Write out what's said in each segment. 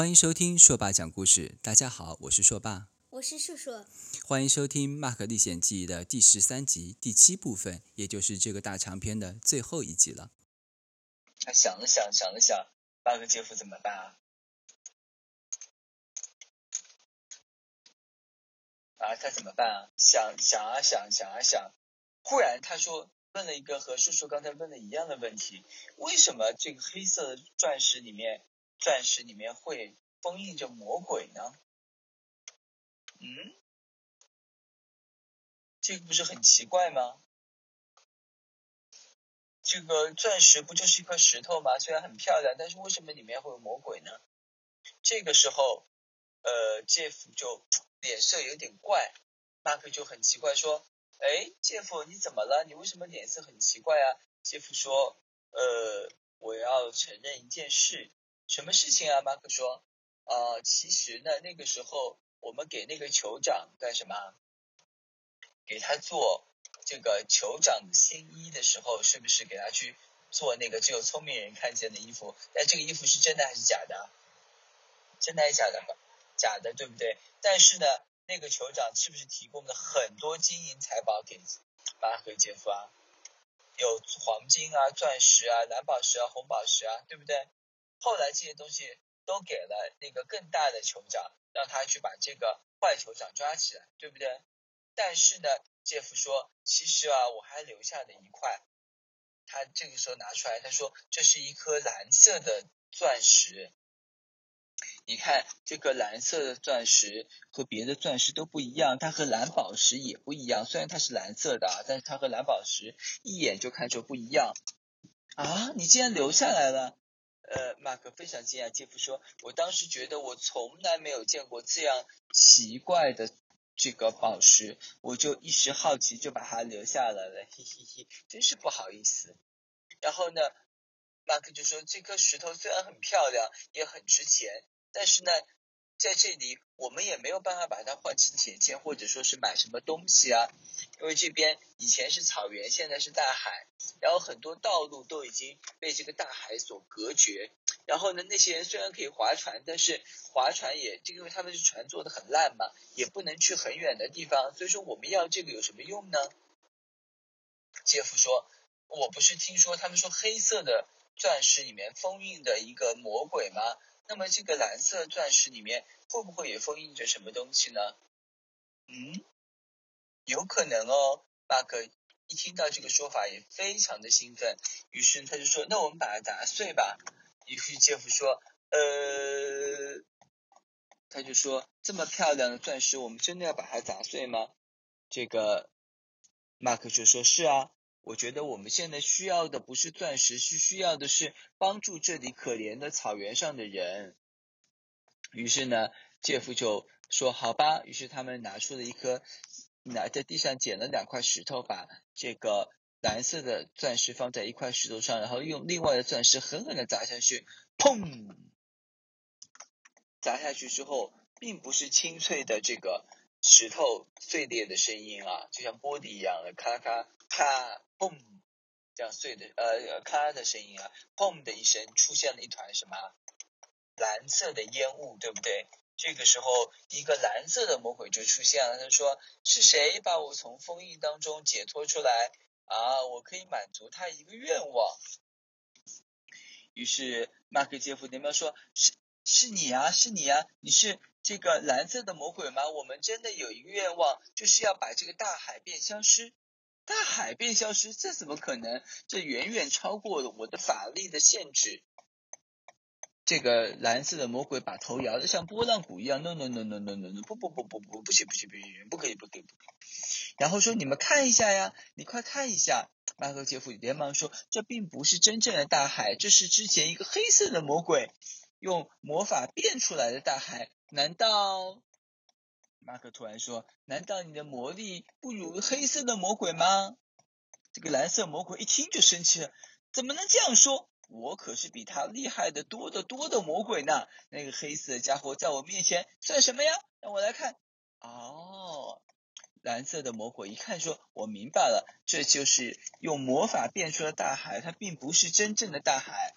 欢迎收听硕爸讲故事。大家好，我是硕爸。我是硕硕。欢迎收听《马可历险记》的第13集第7部分，也就是这个大长篇的最后一集了。想了想，马可杰夫怎么办啊？他怎么办啊？想，忽然他说问了一个和叔叔刚才问的一样的问题，为什么这个黑色的钻石里面会封印着魔鬼呢？这个不是很奇怪吗？这个钻石不就是一块石头吗？虽然很漂亮，但是为什么里面会有魔鬼呢？这个时候Jeff 就脸色有点怪，马克就很奇怪说，Jeff 你怎么了？你为什么脸色很奇怪啊？ Jeff 说我要承认一件事。什么事情啊？马克说其实呢，那个时候我们给那个酋长干什么？给他做这个酋长的新衣的时候，是不是给他去做那个只有聪明人看见的衣服？但这个衣服是真的还是假的？真的还是假的？假的，对不对？但是呢，那个酋长是不是提供了很多金银财宝给马克杰夫啊？有黄金啊、钻石啊、蓝宝石啊、红宝石啊，对不对？后来这些东西都给了那个更大的酋长，让他去把这个坏酋长抓起来，对不对？但是呢，杰夫说，其实啊，我还留下了一块。他这个时候拿出来，他说这是一颗蓝色的钻石。你看这个蓝色的钻石和别的钻石都不一样，它和蓝宝石也不一样，虽然它是蓝色的，但是它和蓝宝石一眼就看出不一样。啊，你竟然留下来了。马克非常惊讶，杰夫说，我当时觉得我从来没有见过这样奇怪的这个宝石，我就一时好奇就把它留下来了，嘿，真是不好意思。然后呢，马克就说，这颗石头虽然很漂亮也很值钱，但是呢在这里我们也没有办法把它换成钱钱，或者说是买什么东西啊，因为这边以前是草原，现在是大海，然后很多道路都已经被这个大海所隔绝。然后呢，那些人虽然可以划船，但是划船也因为他们是船做的很烂嘛，也不能去很远的地方，所以说我们要这个有什么用呢？杰夫说，我不是听说他们说黑色的钻石里面封印的一个魔鬼吗？那么这个蓝色钻石里面会不会也封印着什么东西呢？有可能哦。马克一听到这个说法也非常的兴奋，于是他就说，那我们把它打碎吧。于是杰夫说，他就说，这么漂亮的钻石我们真的要把它打碎吗？这个马克就说，是啊，我觉得我们现在需要的不是钻石，需要的是帮助这里可怜的草原上的人。于是呢，杰夫就说，好吧。于是他们在地上捡了2块石头，把这个蓝色的钻石放在一块石头上，然后用另外的钻石狠狠地砸下去，砰！砸下去之后，并不是清脆的这个石头碎裂的声音啊，就像玻璃一样的咔咔咔砰这样碎的咔的声音啊，砰的一声，出现了一团什么蓝色的烟雾，对不对？这个时候一个蓝色的魔鬼就出现了，他说，是谁把我从封印当中解脱出来啊？我可以满足他一个愿望。于是马克杰夫连忙说，是你啊，你是这个蓝色的魔鬼吗？我们真的有一个愿望，就是要把这个大海变消失。大海变消失，这怎么可能？这远远超过了我的法力的限制。这个蓝色的魔鬼把头摇得像拨浪鼓一样 ，no， 不，不行，不可以。然后说，你们看一下呀，你快看一下。马克杰夫连忙说，这并不是真正的大海，这是之前一个黑色的魔鬼用魔法变出来的大海。难道，马克突然说，难道你的魔力不如黑色的魔鬼吗？这个蓝色魔鬼一听就生气了，怎么能这样说？我可是比他厉害的多的魔鬼呢。那个黑色的家伙在我面前算什么呀？让我来看。蓝色的魔鬼一看说，我明白了，这就是用魔法变出的大海，它并不是真正的大海，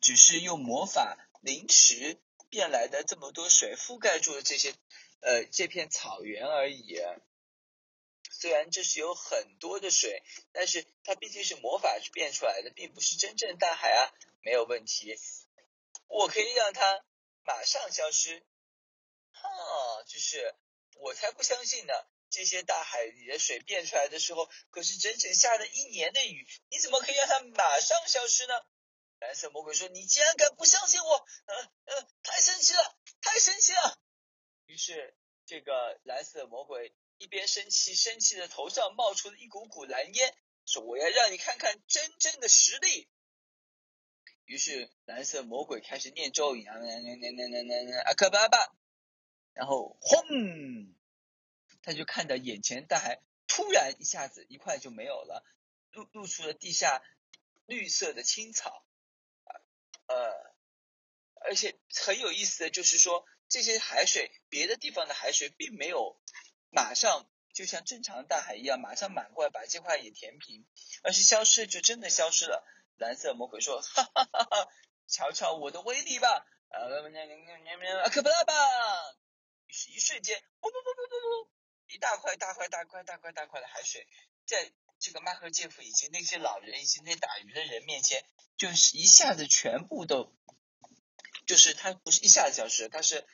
只是用魔法临时变来的这么多水覆盖住了这些这片草原而已。虽然这是有很多的水，但是它毕竟是魔法变出来的，并不是真正大海啊，没有问题。我可以让它马上消失。就是我才不相信呢，这些大海里的水变出来的时候，可是整整下了1年的雨，你怎么可以让它马上消失呢？蓝色魔鬼说，你竟然敢不相信我，太神奇了，太神奇了。于是这个蓝色魔鬼一边生气，生气的头上冒出了一股股蓝烟，说我要让你看看真正的实力。于是蓝色魔鬼开始念咒语，阿克巴巴，然后轰，他就看到眼前大海突然一下子一块就没有了，露出了地下绿色的青草。而且很有意思的就是说，这些海水，别的地方的海水并没有马上就像正常大海一样马上满过来把这块也填平，而是消失，就真的消失了。蓝色魔鬼说，哈哈哈哈，瞧瞧我的威力吧，阿克巴拉吧。于是一瞬间，一大块的海水在这个马克杰夫以及那些老人以及那打鱼的人面前，就是一下子全部都，就是它不是一下子消失，它是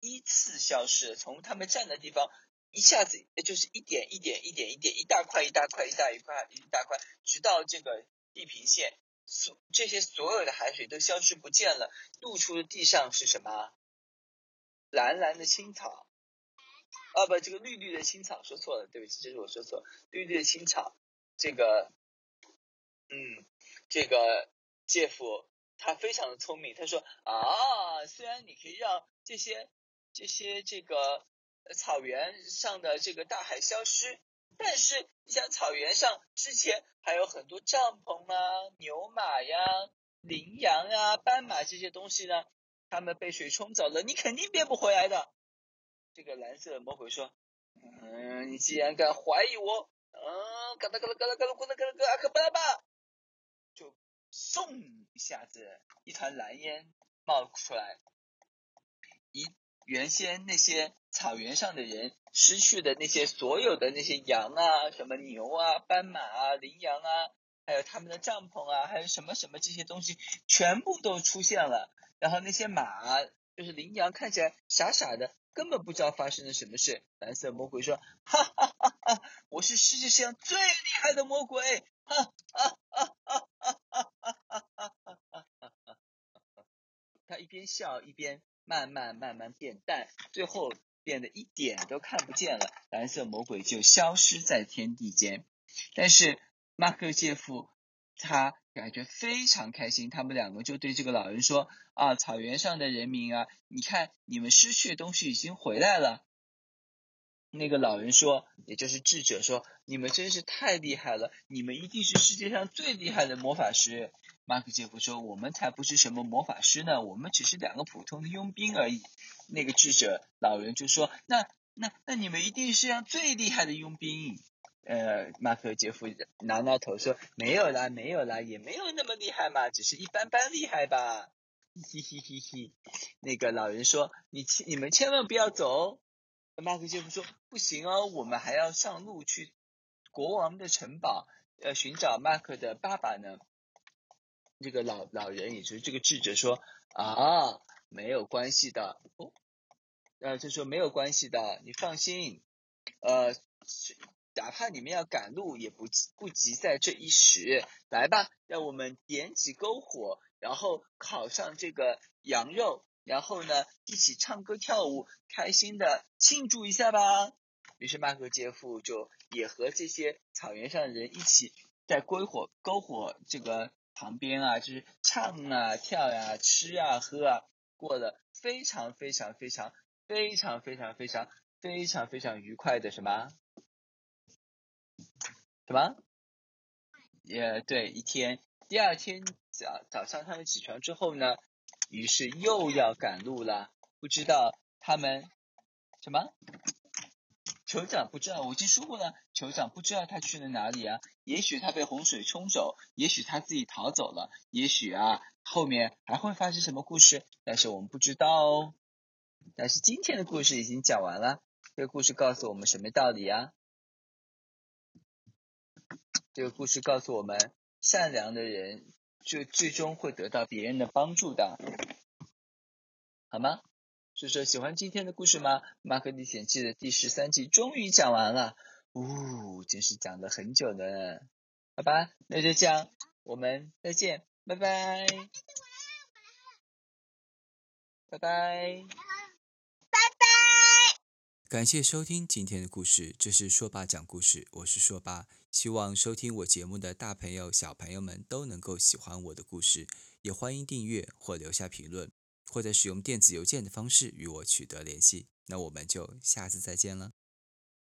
依次消失，从他们站的地方一下子就是一点一点，一大块，直到这个地平线，这些所有的海水都消失不见了，露出的地上是什么？蓝蓝的青草。不，这个绿绿的青草，说错了，对不起，这是我说错了，绿绿的青草。这个杰夫他非常的聪明，他说啊，虽然你可以让这些这个草原上的这个大海消失，但是你想草原上之前还有很多帐篷啊、牛马呀、羚羊啊、斑马这些东西呢，他们被水冲走了，你肯定变不回来的。这个蓝色的魔鬼说，你既然敢怀疑我，嘎哒嘎哒嘎哒嘎哒嘎哒嘎哒，阿克巴拉巴，就送一下子一团蓝烟冒出来，原先那些草原上的人失去的那些所有的那些羊啊、什么牛啊、斑马啊、羚羊啊，还有他们的帐篷啊，还有什么什么这些东西全部都出现了。然后那些马啊，就是羚羊看起来傻傻的，根本不知道发生了什么事。蓝色魔鬼说，哈哈哈哈，我是世界上最厉害的魔鬼，哈哈哈哈哈哈哈哈哈哈哈。他一边笑一边慢慢变淡，最后变得一点都看不见了，蓝色魔鬼就消失在天地间。但是马克杰夫他感觉非常开心，他们两个就对这个老人说啊，草原上的人民啊，你看你们失去的东西已经回来了。那个老人说，也就是智者说，你们真是太厉害了，你们一定是世界上最厉害的魔法师。马克杰夫说，我们才不是什么魔法师呢，我们只是2个普通的佣兵而已。那个智者老人就说，那你们一定是世界上最厉害的佣兵。马克杰夫挠头说，没有啦，也没有那么厉害嘛，只是一般般厉害吧。嘿。那个老人说，你们千万不要走。马克杰夫说，不行哦，我们还要上路去国王的城堡，寻找马克的爸爸呢。这个老人也就是这个智者说，没有关系的，就说没有关系的，你放心，哪怕你们要赶路也不急在这一时，来吧，让我们点起篝火，然后烤上这个羊肉，然后呢一起唱歌跳舞，开心的庆祝一下吧。于是马克杰夫就也和这些草原上的人一起在篝火这个旁边啊，就是唱啊、跳啊、吃啊、喝啊，过了非常愉快的什么对一天。第二天早上他们起床之后呢，于是又要赶路了。不知道他们什么酋长，不知道，我已经说过了，酋长不知道他去了哪里啊，也许他被洪水冲走，也许他自己逃走了，也许啊后面还会发生什么故事，但是我们不知道哦。但是今天的故事已经讲完了，这个故事告诉我们什么道理啊？这个故事告诉我们，善良的人就最终会得到别人的帮助的，好吗？所以说喜欢今天的故事吗？马可历险记的第13季终于讲完了，真是讲了很久呢。好吧，那就这样，我们再见，拜拜，拜拜，拜拜。感谢收听今天的故事，这是说爸讲故事，我是说爸。希望收听我节目的大朋友小朋友们都能够喜欢我的故事，也欢迎订阅或留下评论，或者使用电子邮件的方式与我取得联系。那我们就下次再见了。